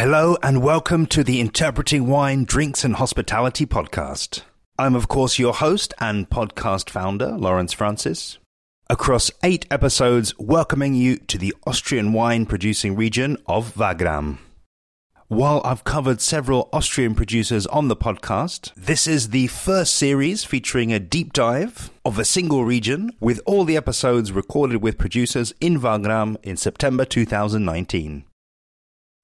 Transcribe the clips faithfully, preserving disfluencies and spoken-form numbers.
Hello and welcome to the Interpreting Wine, Drinks and Hospitality podcast. I'm of course your host and podcast founder, Lawrence Francis. Across eight episodes, welcoming you to the Austrian wine producing region of Wagram. While I've covered several Austrian producers on the podcast, this is the first series featuring a deep dive of a single region with all the episodes recorded with producers in Wagram in September two thousand nineteen.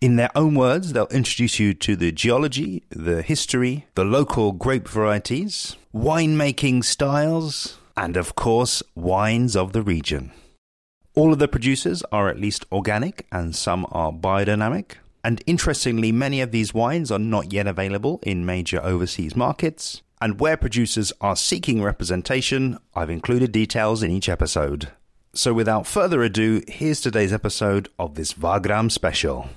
In their own words, they'll introduce you to the geology, the history, the local grape varieties, winemaking styles, and of course, wines of the region. All of the producers are at least organic and some are biodynamic. And interestingly, many of these wines are not yet available in major overseas markets. And where producers are seeking representation, I've included details in each episode. So without further ado, here's today's episode of this Wagram special.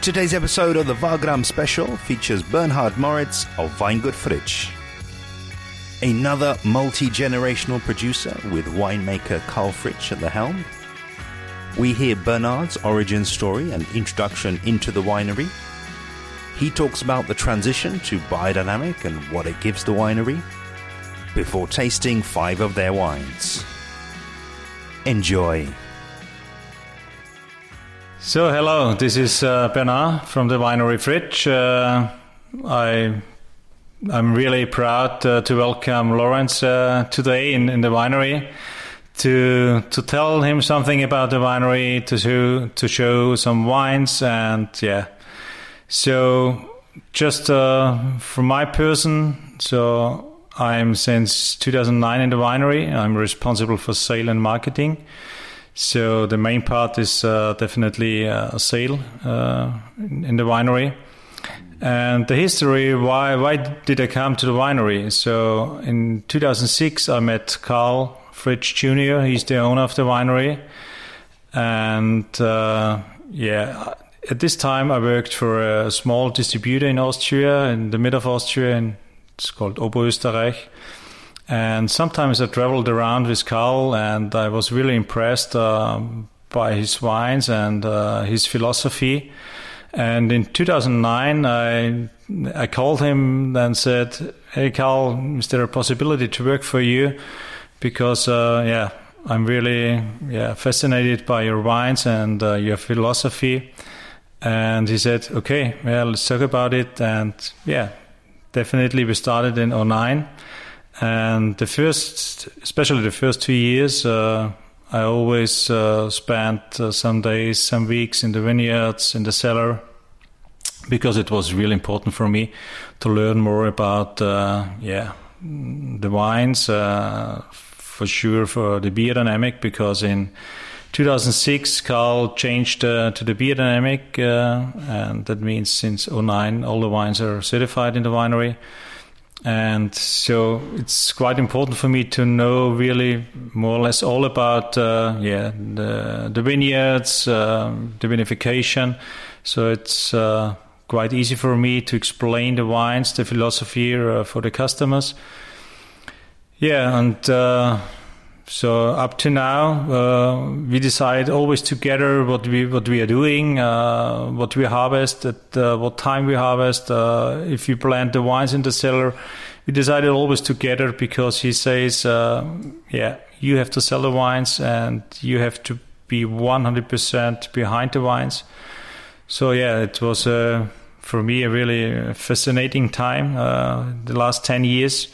Today's episode of the Wagram special features Bernhard Moritz of Weingut Fritsch. Another multi-generational producer with winemaker Karl Fritsch at the helm. We hear Bernhard's origin story and introduction into the winery. He talks about the transition to biodynamic and what it gives the winery, before tasting five of their wines. Enjoy. So hello, this is uh, Bernhard from the winery Fritsch. Uh, I... I'm really proud uh, to welcome Lawrence uh, today in, in the winery to to tell him something about the winery, to show, to show some wines, and yeah. So just uh, from my person, so I'm since two thousand nine in the winery. I'm responsible for sale and marketing. So the main part is uh, definitely uh, sale uh, in, in the winery. And the history, why why did I come to the winery? So in two thousand six, I met Karl Fritsch Junior He's the owner of the winery. And uh, yeah, at this time I worked for a small distributor in Austria, in the middle of Austria, and it's called Oberösterreich. And sometimes I traveled around with Karl, and I was really impressed um, by his wines and uh, his philosophy. And in two thousand nine, I I called him and said, "Hey Karl, is there a possibility to work for you? Because uh, yeah, I'm really yeah fascinated by your wines and uh, your philosophy." And he said, "Okay, yeah, let's talk about it." And yeah, definitely we started in oh nine, and the first, especially the first two years. Uh, I always uh, spent uh, some days, some weeks in the vineyards, in the cellar, because it was really important for me to learn more about, uh, yeah, the wines, uh, for sure for the biodynamic, because in two thousand six, Karl changed uh, to the biodynamic, uh, and that means since oh nine, all the wines are certified in the winery. And so it's quite important for me to know really more or less all about uh, yeah the, the vineyards, uh, the vinification. So it's uh, quite easy for me to explain the wines, the philosophy uh, for the customers. Yeah, and uh, so up to now uh, we decide always together what we what we are doing, uh, what we harvest, at uh, what time we harvest. Uh, if we plant the wines in the cellar, we decided always together, because he says, uh, "Yeah, you have to sell the wines and you have to be one hundred percent behind the wines." So yeah, it was uh, for me a really fascinating time uh, the last ten years.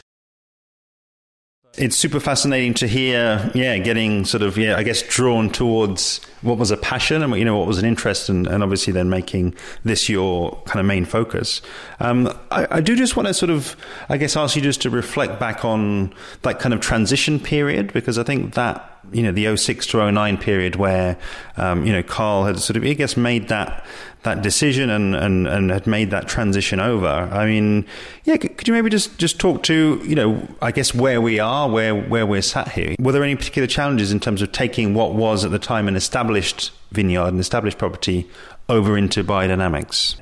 It's super fascinating to hear, yeah, getting sort of, yeah, I guess drawn towards what was a passion and, you know, what was an interest, and, and obviously then making this your kind of main focus. Um, I, I do just want to sort of, I guess, ask you just to reflect back on that kind of transition period, because I think that, you know, the oh six to oh nine period where, um, you know, Karl had sort of, I guess, made that that decision and, and, and had made that transition over. I mean, yeah, could, could you maybe just, just talk to, you know, I guess where we are, where, where we're sat here? Were there any particular challenges in terms of taking what was at the time an established vineyard, an established property, over into biodynamics?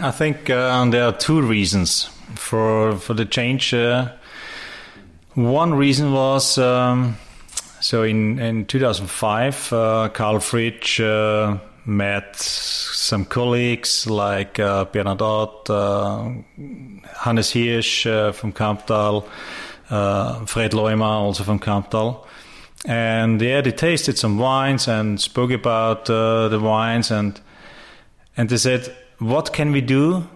I think uh, there are two reasons for, for the change. Uh, One reason was, um, so in, in two thousand five, uh, Karl Fritsch uh, met some colleagues like uh, Bernhard Ott, uh, Hannes Hirsch uh, from Kamptal, uh, Fred Leumann also from Kamptal. And yeah, they tasted some wines and spoke about uh, the wines, and and they said, what can we do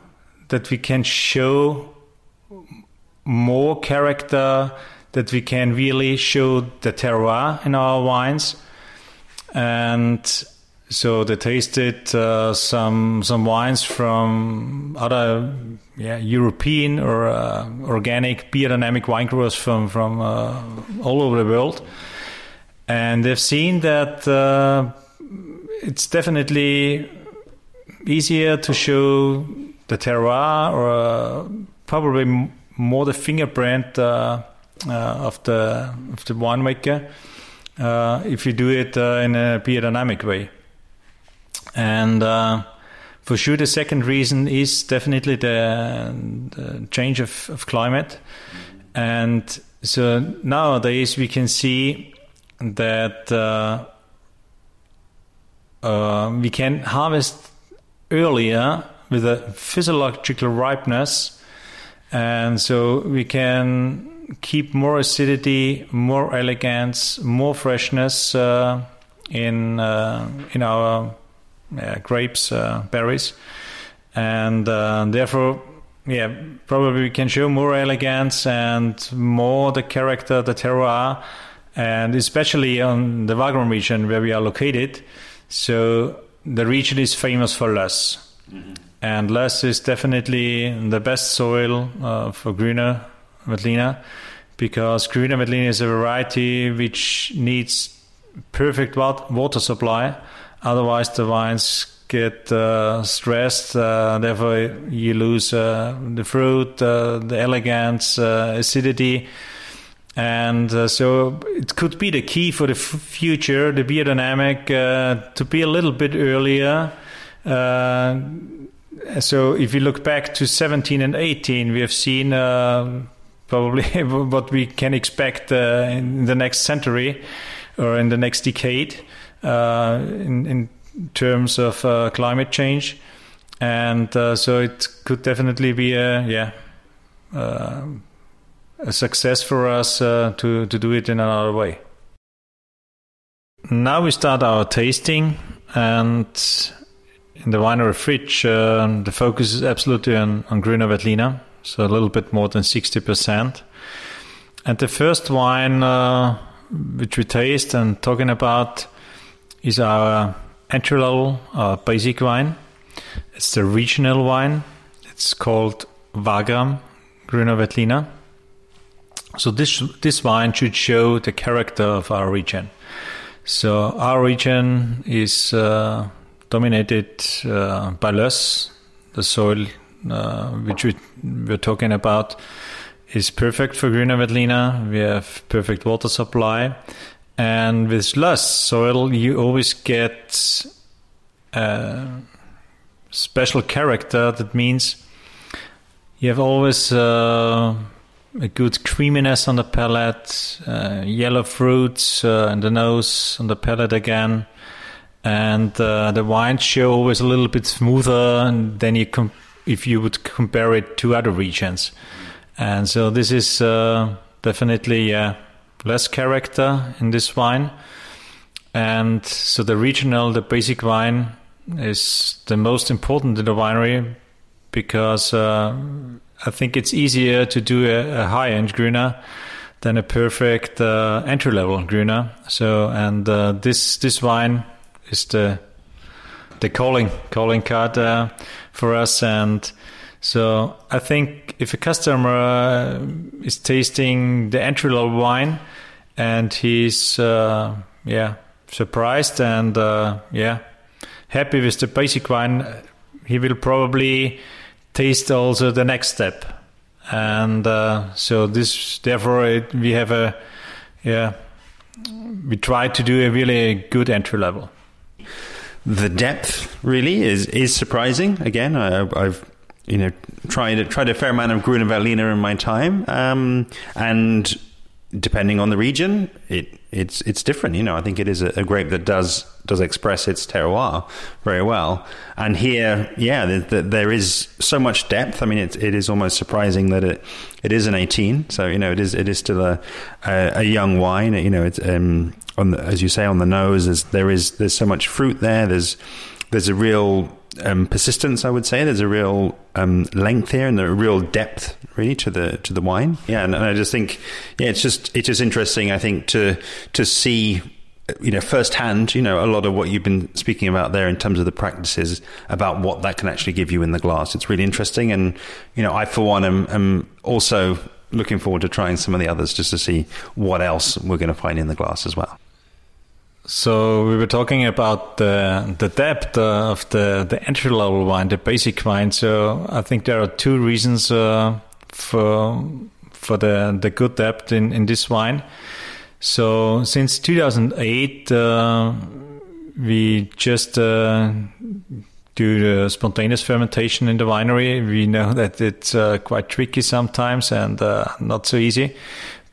that we can show more character, that we can really show the terroir in our wines? And so they tasted uh, some some wines from other yeah, European or uh, organic biodynamic wine growers from, from uh, all over the world. And they've seen that uh, it's definitely easier to show the terroir, or uh, probably m- more the fingerprint uh, uh, of the of the winemaker uh, if you do it uh, in a biodynamic way. And uh, for sure, the second reason is definitely the, the change of, of climate. And so nowadays we can see that uh, uh, we can harvest earlier with a physiological ripeness. And so we can keep more acidity, more elegance, more freshness uh, in uh, in our Yeah, grapes, uh, berries, and uh, therefore, yeah, probably we can show more elegance and more the character, the terroir, and especially on the Wagram region where we are located. So the region is famous for Löss, mm-hmm. and Löss is definitely the best soil uh, for Grüner Veltliner, because Grüner Veltliner is a variety which needs perfect wat- water supply. Otherwise, the vines get uh, stressed. Uh, therefore, you lose uh, the fruit, uh, the elegance, uh, acidity, and uh, so it could be the key for the f- future. The biodynamic uh, to be a little bit earlier. Uh, so, if you look back to seventeen and eighteen, we have seen uh, probably what we can expect uh, in the next century or in the next decade. Uh, in, in terms of uh, climate change, and uh, so it could definitely be a yeah uh, a success for us uh, to to do it in another way. Now we start our tasting, and in the winery fridge, uh, the focus is absolutely on, on Grüner Veltliner, so a little bit more than sixty percent. And the first wine uh, which we taste and talking about is our entry level, our basic wine. It's the regional wine. It's called Wagram, Grüner Veltliner. So this this wine should show the character of our region. So our region is uh, dominated uh, by Löss. The soil uh, which we, we're talking about is perfect for Grüner Veltliner. We have perfect water supply. And with Löss soil, you always get a special character. That means you have always uh, a good creaminess on the palate, uh, yellow fruits uh, in the nose, on the palate again. And uh, the wines show always a little bit smoother than you com- if you would compare it to other regions. And so this is uh, definitely... Uh, Löss character in this wine. And so the regional, the basic wine is the most important in the winery, because uh, I think it's easier to do a, a high-end Grüner than a perfect uh, entry-level Grüner. So, and uh, this this wine is the the calling calling card uh, for us. And so I think if a customer uh, is tasting the entry-level wine and he's uh, yeah surprised and uh, yeah happy with the basic wine, he will probably taste also the next step. And uh, so this, therefore, it, we have a yeah we try to do a really good entry-level. The depth really is is surprising. Again, I, I've. You know, tried tried a fair amount of Grüner Veltliner in my time, um, and depending on the region, it it's it's different. You know, I think it is a, a grape that does does express its terroir very well. And here, yeah, the, the, there is so much depth. I mean, it it is almost surprising that it it is an eighteen. So you know, it is it is still a a, a young wine. You know, it's um on the, as you say, on the nose. There's, there is there's so much fruit there. There's there's a real um, persistence. I would say there's a real um, length here and a real depth really to the to the wine. Yeah, and, and I just think yeah, it's just it's just interesting. I think to to see. You know, firsthand, you know, a lot of what you've been speaking about there in terms of the practices about what that can actually give you in the glass. It's really interesting. And, you know, I, for one, am, am also looking forward to trying some of the others just to see what else we're going to find in the glass as well. So we were talking about the the depth of the, the entry-level wine, the basic wine. So I think there are two reasons uh, for for the, the good depth in, in this wine. So since two thousand eight, uh, we just uh, do the spontaneous fermentation in the winery. We know that it's uh, quite tricky sometimes and uh, not so easy.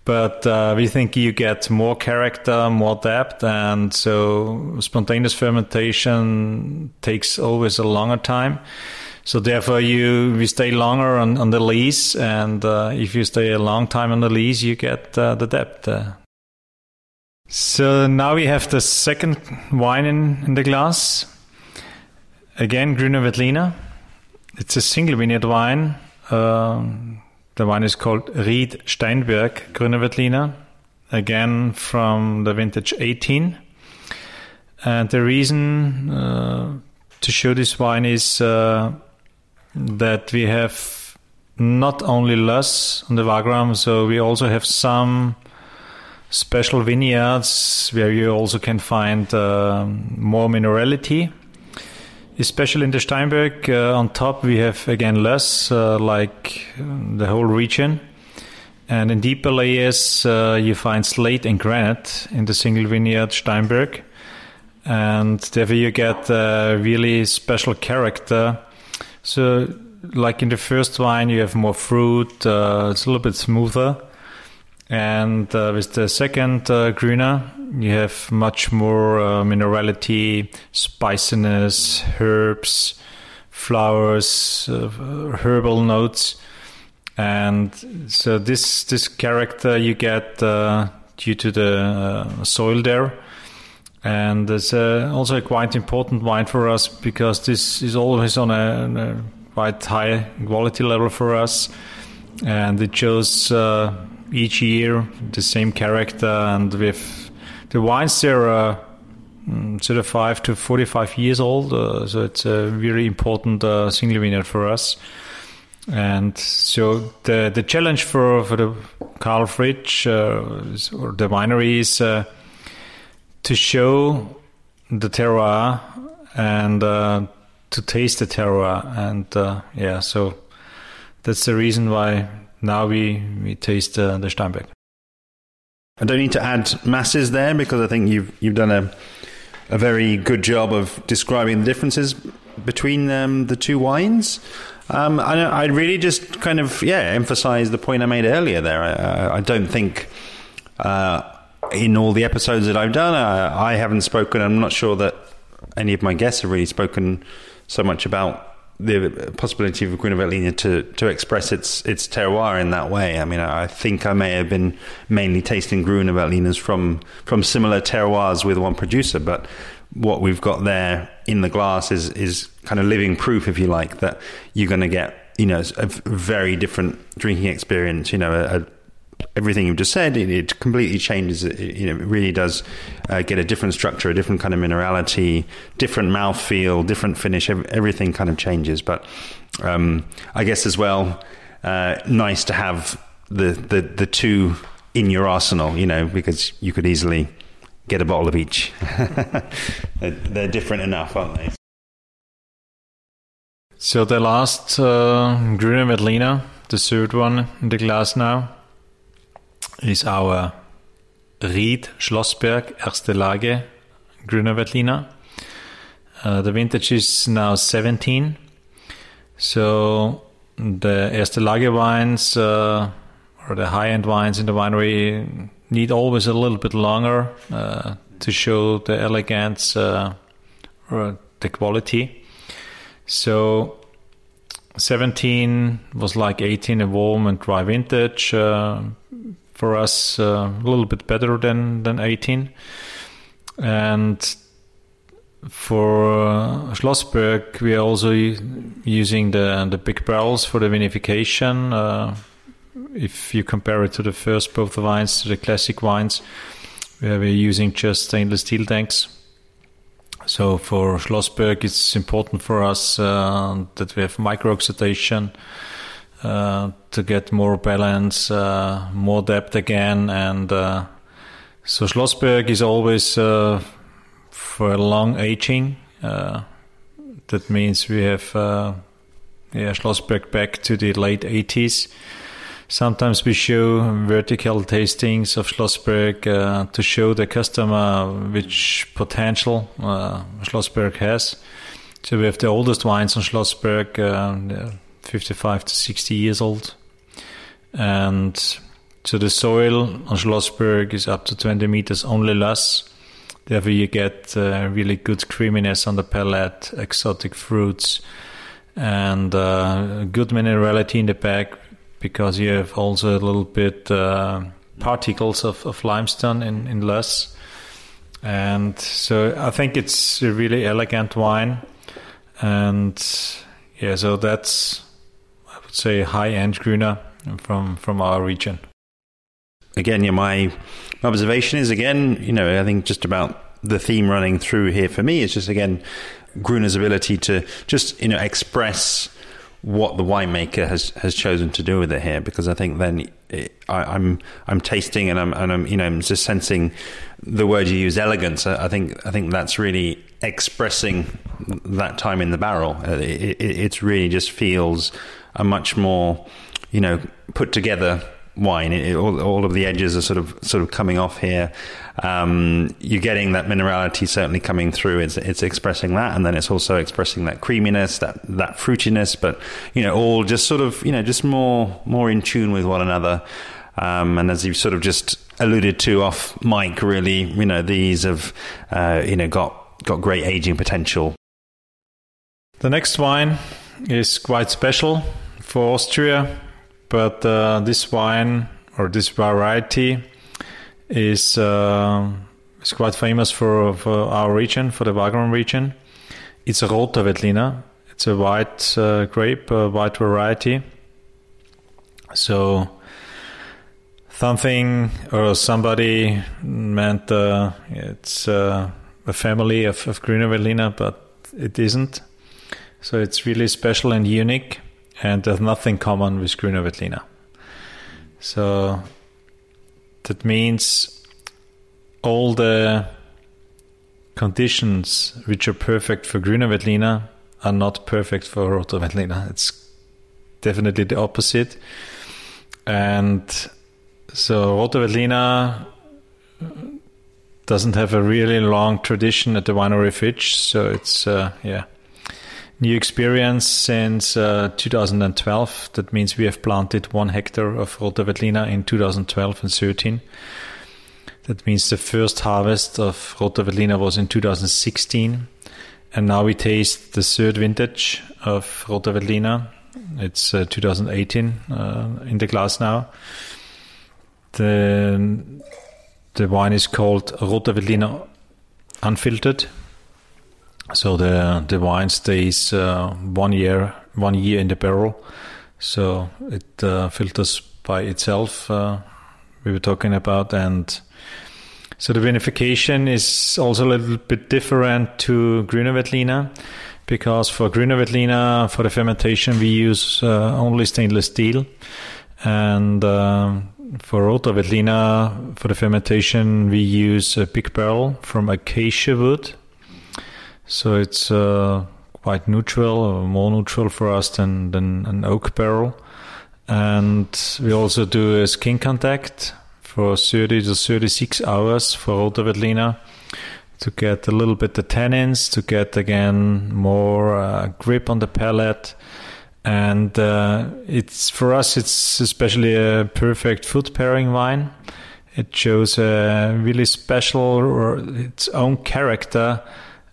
But uh, we think you get more character, more depth. And so spontaneous fermentation takes always a longer time. So therefore, you we stay longer on, on the lees. And uh, if you stay a long time on the lees, you get uh, the depth. Uh, So now we have the second wine in, in the glass. Again, Grüner Veltliner. It's a single vineyard wine. Um, the wine is called Ried Steinberg Grüner Veltliner. Again, from the vintage eighteen. And the reason uh, to show this wine is uh, that we have not only L U S on the Wagram, so we also have some special vineyards where you also can find uh, more minerality, especially in the Steinberg. Uh, on top we have again less uh, like the whole region, and in deeper layers uh, you find slate and granite in the single vineyard Steinberg, and therefore you get a really special character. So like in the first wine you have more fruit, uh, it's a little bit smoother. And uh, with the second uh, Grüner, you have much more uh, minerality, spiciness, herbs, flowers, uh, herbal notes. And so this this character you get uh, due to the uh, soil there. And it's uh, also a quite important wine for us because this is always on a, on a quite high quality level for us. And it shows... Uh, each year the same character, and with the wines there are thirty-five to forty-five years old, uh, so it's a very important uh, single vineyard for us. And so the the challenge for, for the Karl Fritsch uh, or the winery is uh, to show the terroir and uh, to taste the terroir, and uh, yeah, so that's the reason why. Now we, we taste uh, the Steinberg. I don't need to add masses there because I think you've you've done a a very good job of describing the differences between um, the two wines. Um, I I really just kind of yeah emphasize the point I made earlier there. I, I, I don't think uh, in all the episodes that I've done I, I haven't spoken. I'm not sure that any of my guests have really spoken so much about the possibility for Grüner Veltliner to, to express its its terroir in that way. I mean, I think I may have been mainly tasting Grüner Veltliners from, from similar terroirs with one producer, but what we've got there in the glass is, is kind of living proof, if you like, that you're going to get, you know, a very different drinking experience. You know, a, a, everything you've just said, it, it completely changes. It, you know, it really does uh, get a different structure, a different kind of minerality, different mouthfeel, different finish. Ev- everything kind of changes. But um, I guess as well, uh, nice to have the, the, the two in your arsenal, you know, because you could easily get a bottle of each. they're, they're different enough, aren't they? So the last uh, Grüner Veltliner, the third one in the glass now, is our Ried Schlossberg Erste Lage Grüner Veltliner. Uh, the vintage is now seventeen. So the Erste Lage wines uh, or the high-end wines in the winery need always a little bit longer uh, to show the elegance uh, or the quality. So seventeen was like eighteen, a warm and dry vintage. Uh, for us, uh, a little bit better than, than eighteen. And for uh, Schlossberg, we are also using the the big barrels for the vinification. Uh, if you compare it to the first both wines, to the classic wines, where we're using just stainless steel tanks. So for Schlossberg, it's important for us uh, that we have micro-oxidation uh, to get more balance, uh, more depth again. And uh, so Schlossberg is always uh, for a long aging. Uh, that means we have uh, yeah, Schlossberg back to the late eighties. Sometimes we show vertical tastings of Schlossberg uh, to show the customer which potential uh, Schlossberg has. So we have the oldest wines on Schlossberg, uh, fifty-five to sixty years old. And so the soil on Schlossberg is up to twenty meters only less. Therefore you get uh, really good creaminess on the palate, exotic fruits, and uh, good minerality in the back, because you have also a little bit uh, particles of, of limestone in, in less. And so I think it's a really elegant wine. And yeah, so that's, I would say, high-end Grüner from, from our region. Again, yeah, my observation is, again, you know, I think just about the theme running through here for me is just, again, Grüner's ability to just, you know, express what the winemaker has, has chosen to do with it here, because I think then it, I, I'm I'm tasting and I'm and I'm you know I'm just sensing the word you use, elegance. I, I think I think that's really expressing that time in the barrel. It, it, it really just feels a much more you know put together wine. It, it, all all of the edges are sort of sort of coming off here. Um, you're getting that minerality certainly coming through. It's it's expressing that, and then it's also expressing that creaminess, that that fruitiness. But you know, all just sort of you know just more more in tune with one another. Um, and as you've sort of just alluded to off mic, really, you know, these have uh, you know got got great aging potential. The next wine is quite special for Austria. But uh, this wine, or this variety, is uh, is quite famous for, for our region, for the Wagram region. It's a Roter Veltliner. It's a white uh, grape, a white variety. So something or somebody meant uh, it's uh, a family of, of Grüner Veltliner, but it isn't. So it's really special and unique. And there's nothing common with Grüner Veltliner. So that means all the conditions which are perfect for Grüner Veltliner are not perfect for Roter Veltliner. It's definitely the opposite. And so Roter Veltliner doesn't have a really long tradition at the winery Fritsch. So it's, uh, yeah. New experience since uh, two thousand twelve. That means we have planted one hectare of Roter Veltliner in two thousand twelve and thirteen. That means the first harvest of Roter Veltliner was in two thousand sixteen. And now we taste the third vintage of Roter Veltliner. It's uh, two thousand eighteen uh, in the glass now. The, the wine is called Roter Veltliner Unfiltered. So the the wine stays uh, one year one year in the barrel, so it uh, filters by itself. Uh, we were talking about, and so the vinification is also a little bit different to Grüner Veltliner, because for Grüner Veltliner, for the fermentation we use uh, only stainless steel, and uh, for Roter Veltliner, for the fermentation we use a big barrel from acacia wood. So it's uh, quite neutral, or more neutral for us than, than an oak barrel. And we also do a skin contact for thirty to thirty-six hours for Roter Veltliner to get a little bit the tannins, to get again more uh, grip on the palate. And uh, it's for us, it's especially a perfect food pairing wine. It shows a really special or its own character,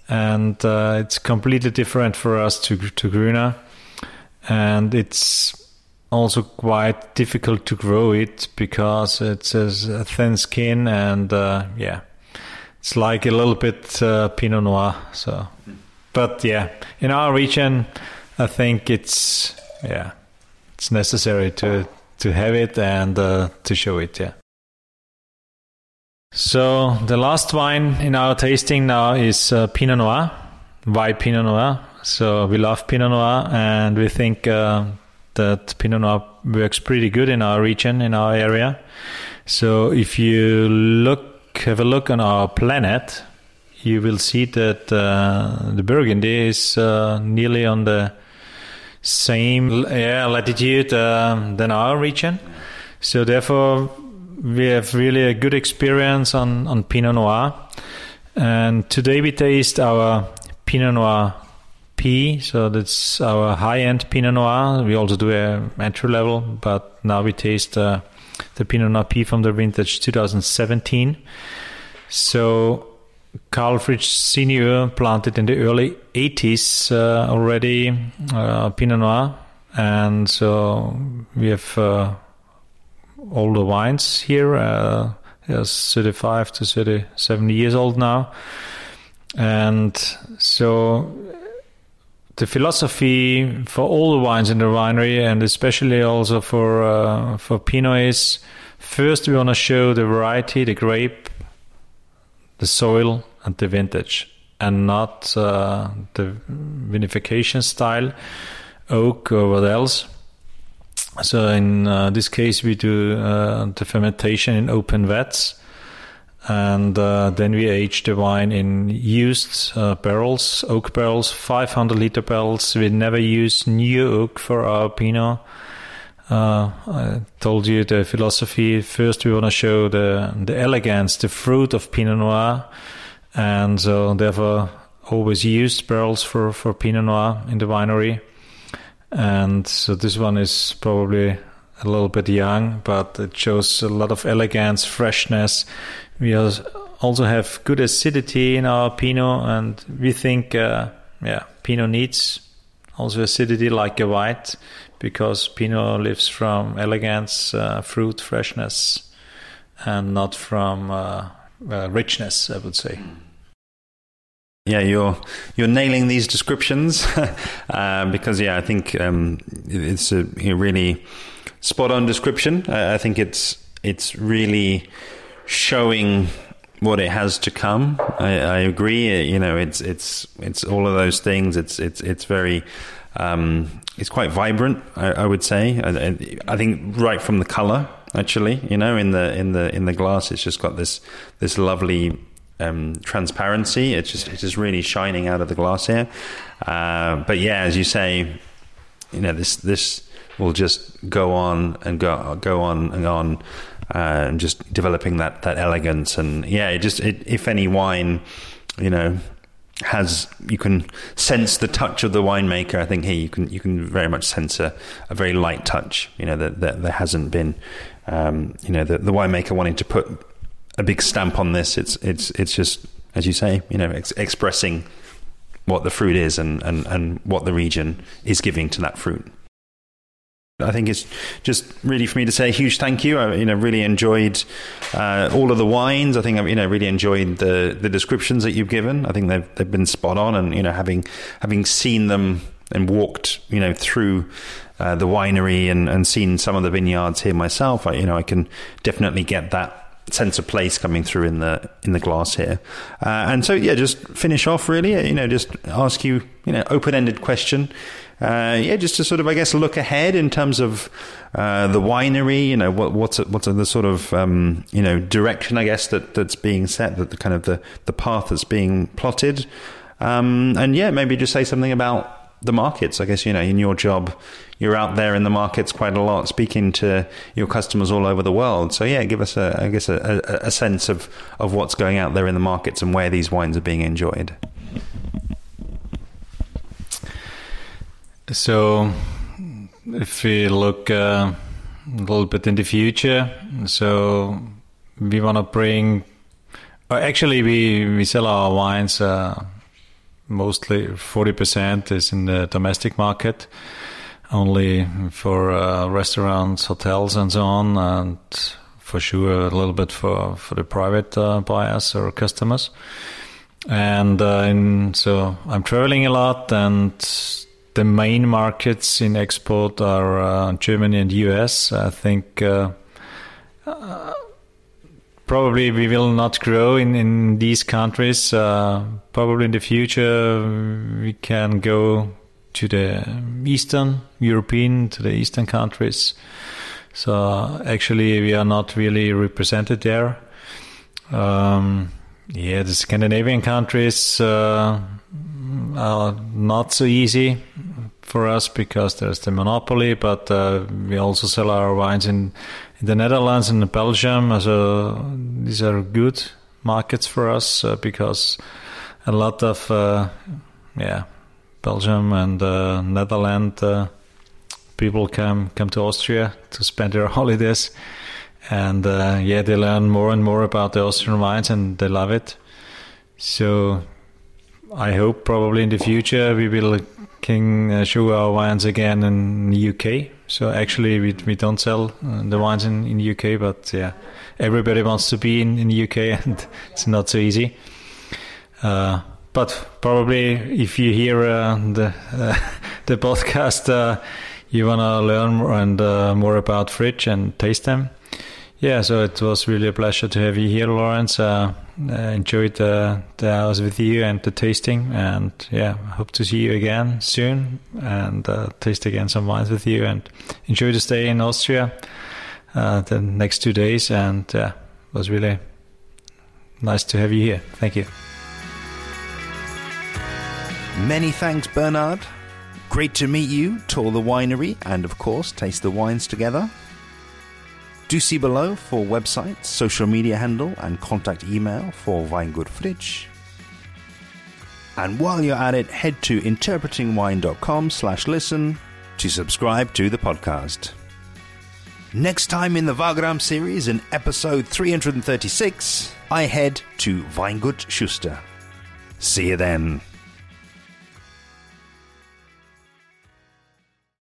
and uh, it's completely different for us to to Grüner. And it's also quite difficult to grow it because it's a thin skin, and uh, yeah, it's like a little bit uh, Pinot Noir. So, but yeah, in our region, I think it's yeah, it's necessary to to have it and uh, to show it. Yeah. So the last wine in our tasting now is uh, Pinot Noir. Why Pinot Noir? So we love Pinot Noir, and we think uh, that Pinot Noir works pretty good in our region, in our area. So if you look, have a look on our planet, you will see that uh, the Burgundy is uh, nearly on the same yeah, latitude uh, than our region. So therefore, we have really a good experience on, on Pinot Noir. And today we taste our Pinot Noir P. So that's our high-end Pinot Noir. We also do a entry level, but now we taste uh, the Pinot Noir P from the vintage twenty seventeen. So Karl Fritsch Senior planted in the early eighties uh, already uh, Pinot Noir. And so we have Uh, all the wines here, uh, thirty-five to thirty-seven years old now. And so the philosophy for all the wines in the winery, and especially also for uh, for Pinot, is first we want to show the variety, the grape, the soil and the vintage, and not uh, the vinification style, oak or what else. So in uh, this case, we do uh, the fermentation in open vats, and uh, then we age the wine in used uh, barrels, oak barrels, five hundred liter barrels. We never use new oak for our Pinot. Uh, I told you the philosophy. First, we want to show the, the elegance, the fruit of Pinot Noir, and so therefore always used barrels for, for Pinot Noir in the winery. And so this one is probably a little bit young, but it shows a lot of elegance, freshness. We also have good acidity in our Pinot, and we think, uh, yeah, Pinot needs also acidity like a white, because Pinot lives from elegance, uh, fruit, freshness, and not from uh, uh, richness, I would say. Yeah, you're you're nailing these descriptions uh, because yeah, I think um, it's a really spot on description. Uh, I think it's it's really showing what it has to come. I, I agree. You know, it's it's it's all of those things. It's it's it's very um, it's quite vibrant. I, I would say. I, I think right from the color, actually. You know, in the in the in the glass, it's just got this this lovely Um, transparency. It's just it's just really shining out of the glass here. Uh, but yeah, as you say, you know, this this will just go on and go go on and on, uh, and just developing that that elegance. And yeah, it just it, if any wine, you know, has you can sense the touch of the winemaker. I think here you can you can very much sense a, a very light touch. You know that, that there hasn't been, um, you know, the, the winemaker wanting to put a big stamp on this. It's it's it's just, as you say, you know, ex- expressing what the fruit is and, and and what the region is giving to that fruit. I think it's just really for me to say a huge thank you. I you know really enjoyed uh, all of the wines. I think I've you know really enjoyed the the descriptions that you've given. I think they've they've been spot on, and you know having having seen them and walked you know through uh, the winery and and seen some of the vineyards here myself, I, you know I can definitely get that sense of place coming through in the in the glass here. Uh, and so yeah, just finish off really, you know, just ask you, you know, open-ended question. Uh, yeah, just to sort of, I guess, look ahead in terms of uh, the winery, you know, what, what's what's the sort of, um, you know, direction, I guess, that, that's being set, that the kind of the, the path that's being plotted. Um, and yeah, maybe just say something about the markets. I guess, you know, in your job, you're out there in the markets quite a lot, speaking to your customers all over the world. So yeah, give us, a, I guess, a, a, a sense of, of what's going out there in the markets and where these wines are being enjoyed. So if we look uh, a little bit in the future, so we want to bring... Uh, actually, we, we sell our wines uh, mostly forty percent is in the domestic market, only for uh, restaurants, hotels and so on, and for sure a little bit for, for the private uh, buyers or customers. And uh, in, so I'm traveling a lot, and the main markets in export are uh, Germany and U S. I think uh, uh, probably we will not grow in, in these countries. Uh, probably in the future we can go to the Eastern European, to the Eastern countries. So uh, actually we are not really represented there. Um, yeah, the Scandinavian countries uh, are not so easy for us because there's the monopoly, but uh, we also sell our wines in, in the Netherlands and Belgium. So these are good markets for us uh, because a lot of uh, yeah Belgium and uh, Netherlands uh, people come come to Austria to spend their holidays, and uh, yeah they learn more and more about the Austrian wines and they love it. So I hope probably in the future we will can show our wines again in the U K. So actually we we don't sell the wines in, in the U K, but yeah, everybody wants to be in, in the U K, and it's not so easy. Uh, but probably if you hear uh, the uh, the podcast, uh, you wanna learn more and uh, more about Fritsch and taste them. Yeah, so it was really a pleasure to have you here, Lawrence. Uh, I enjoyed uh, the hours with you and the tasting, and yeah, I hope to see you again soon and uh, taste again some wines with you, and enjoy the stay in Austria uh, the next two days. And uh, it was really nice to have you here. Thank you. Many thanks, Bernhard. Great to meet you, tour the winery, and of course, taste the wines together. Do see below for websites, social media handle, and contact email for Weingut Fritsch. And while you're at it, head to interpretingwine.com slash listen to subscribe to the podcast. Next time in the Wagram series, in episode three hundred thirty-six, I head to Weingut Schuster. See you then.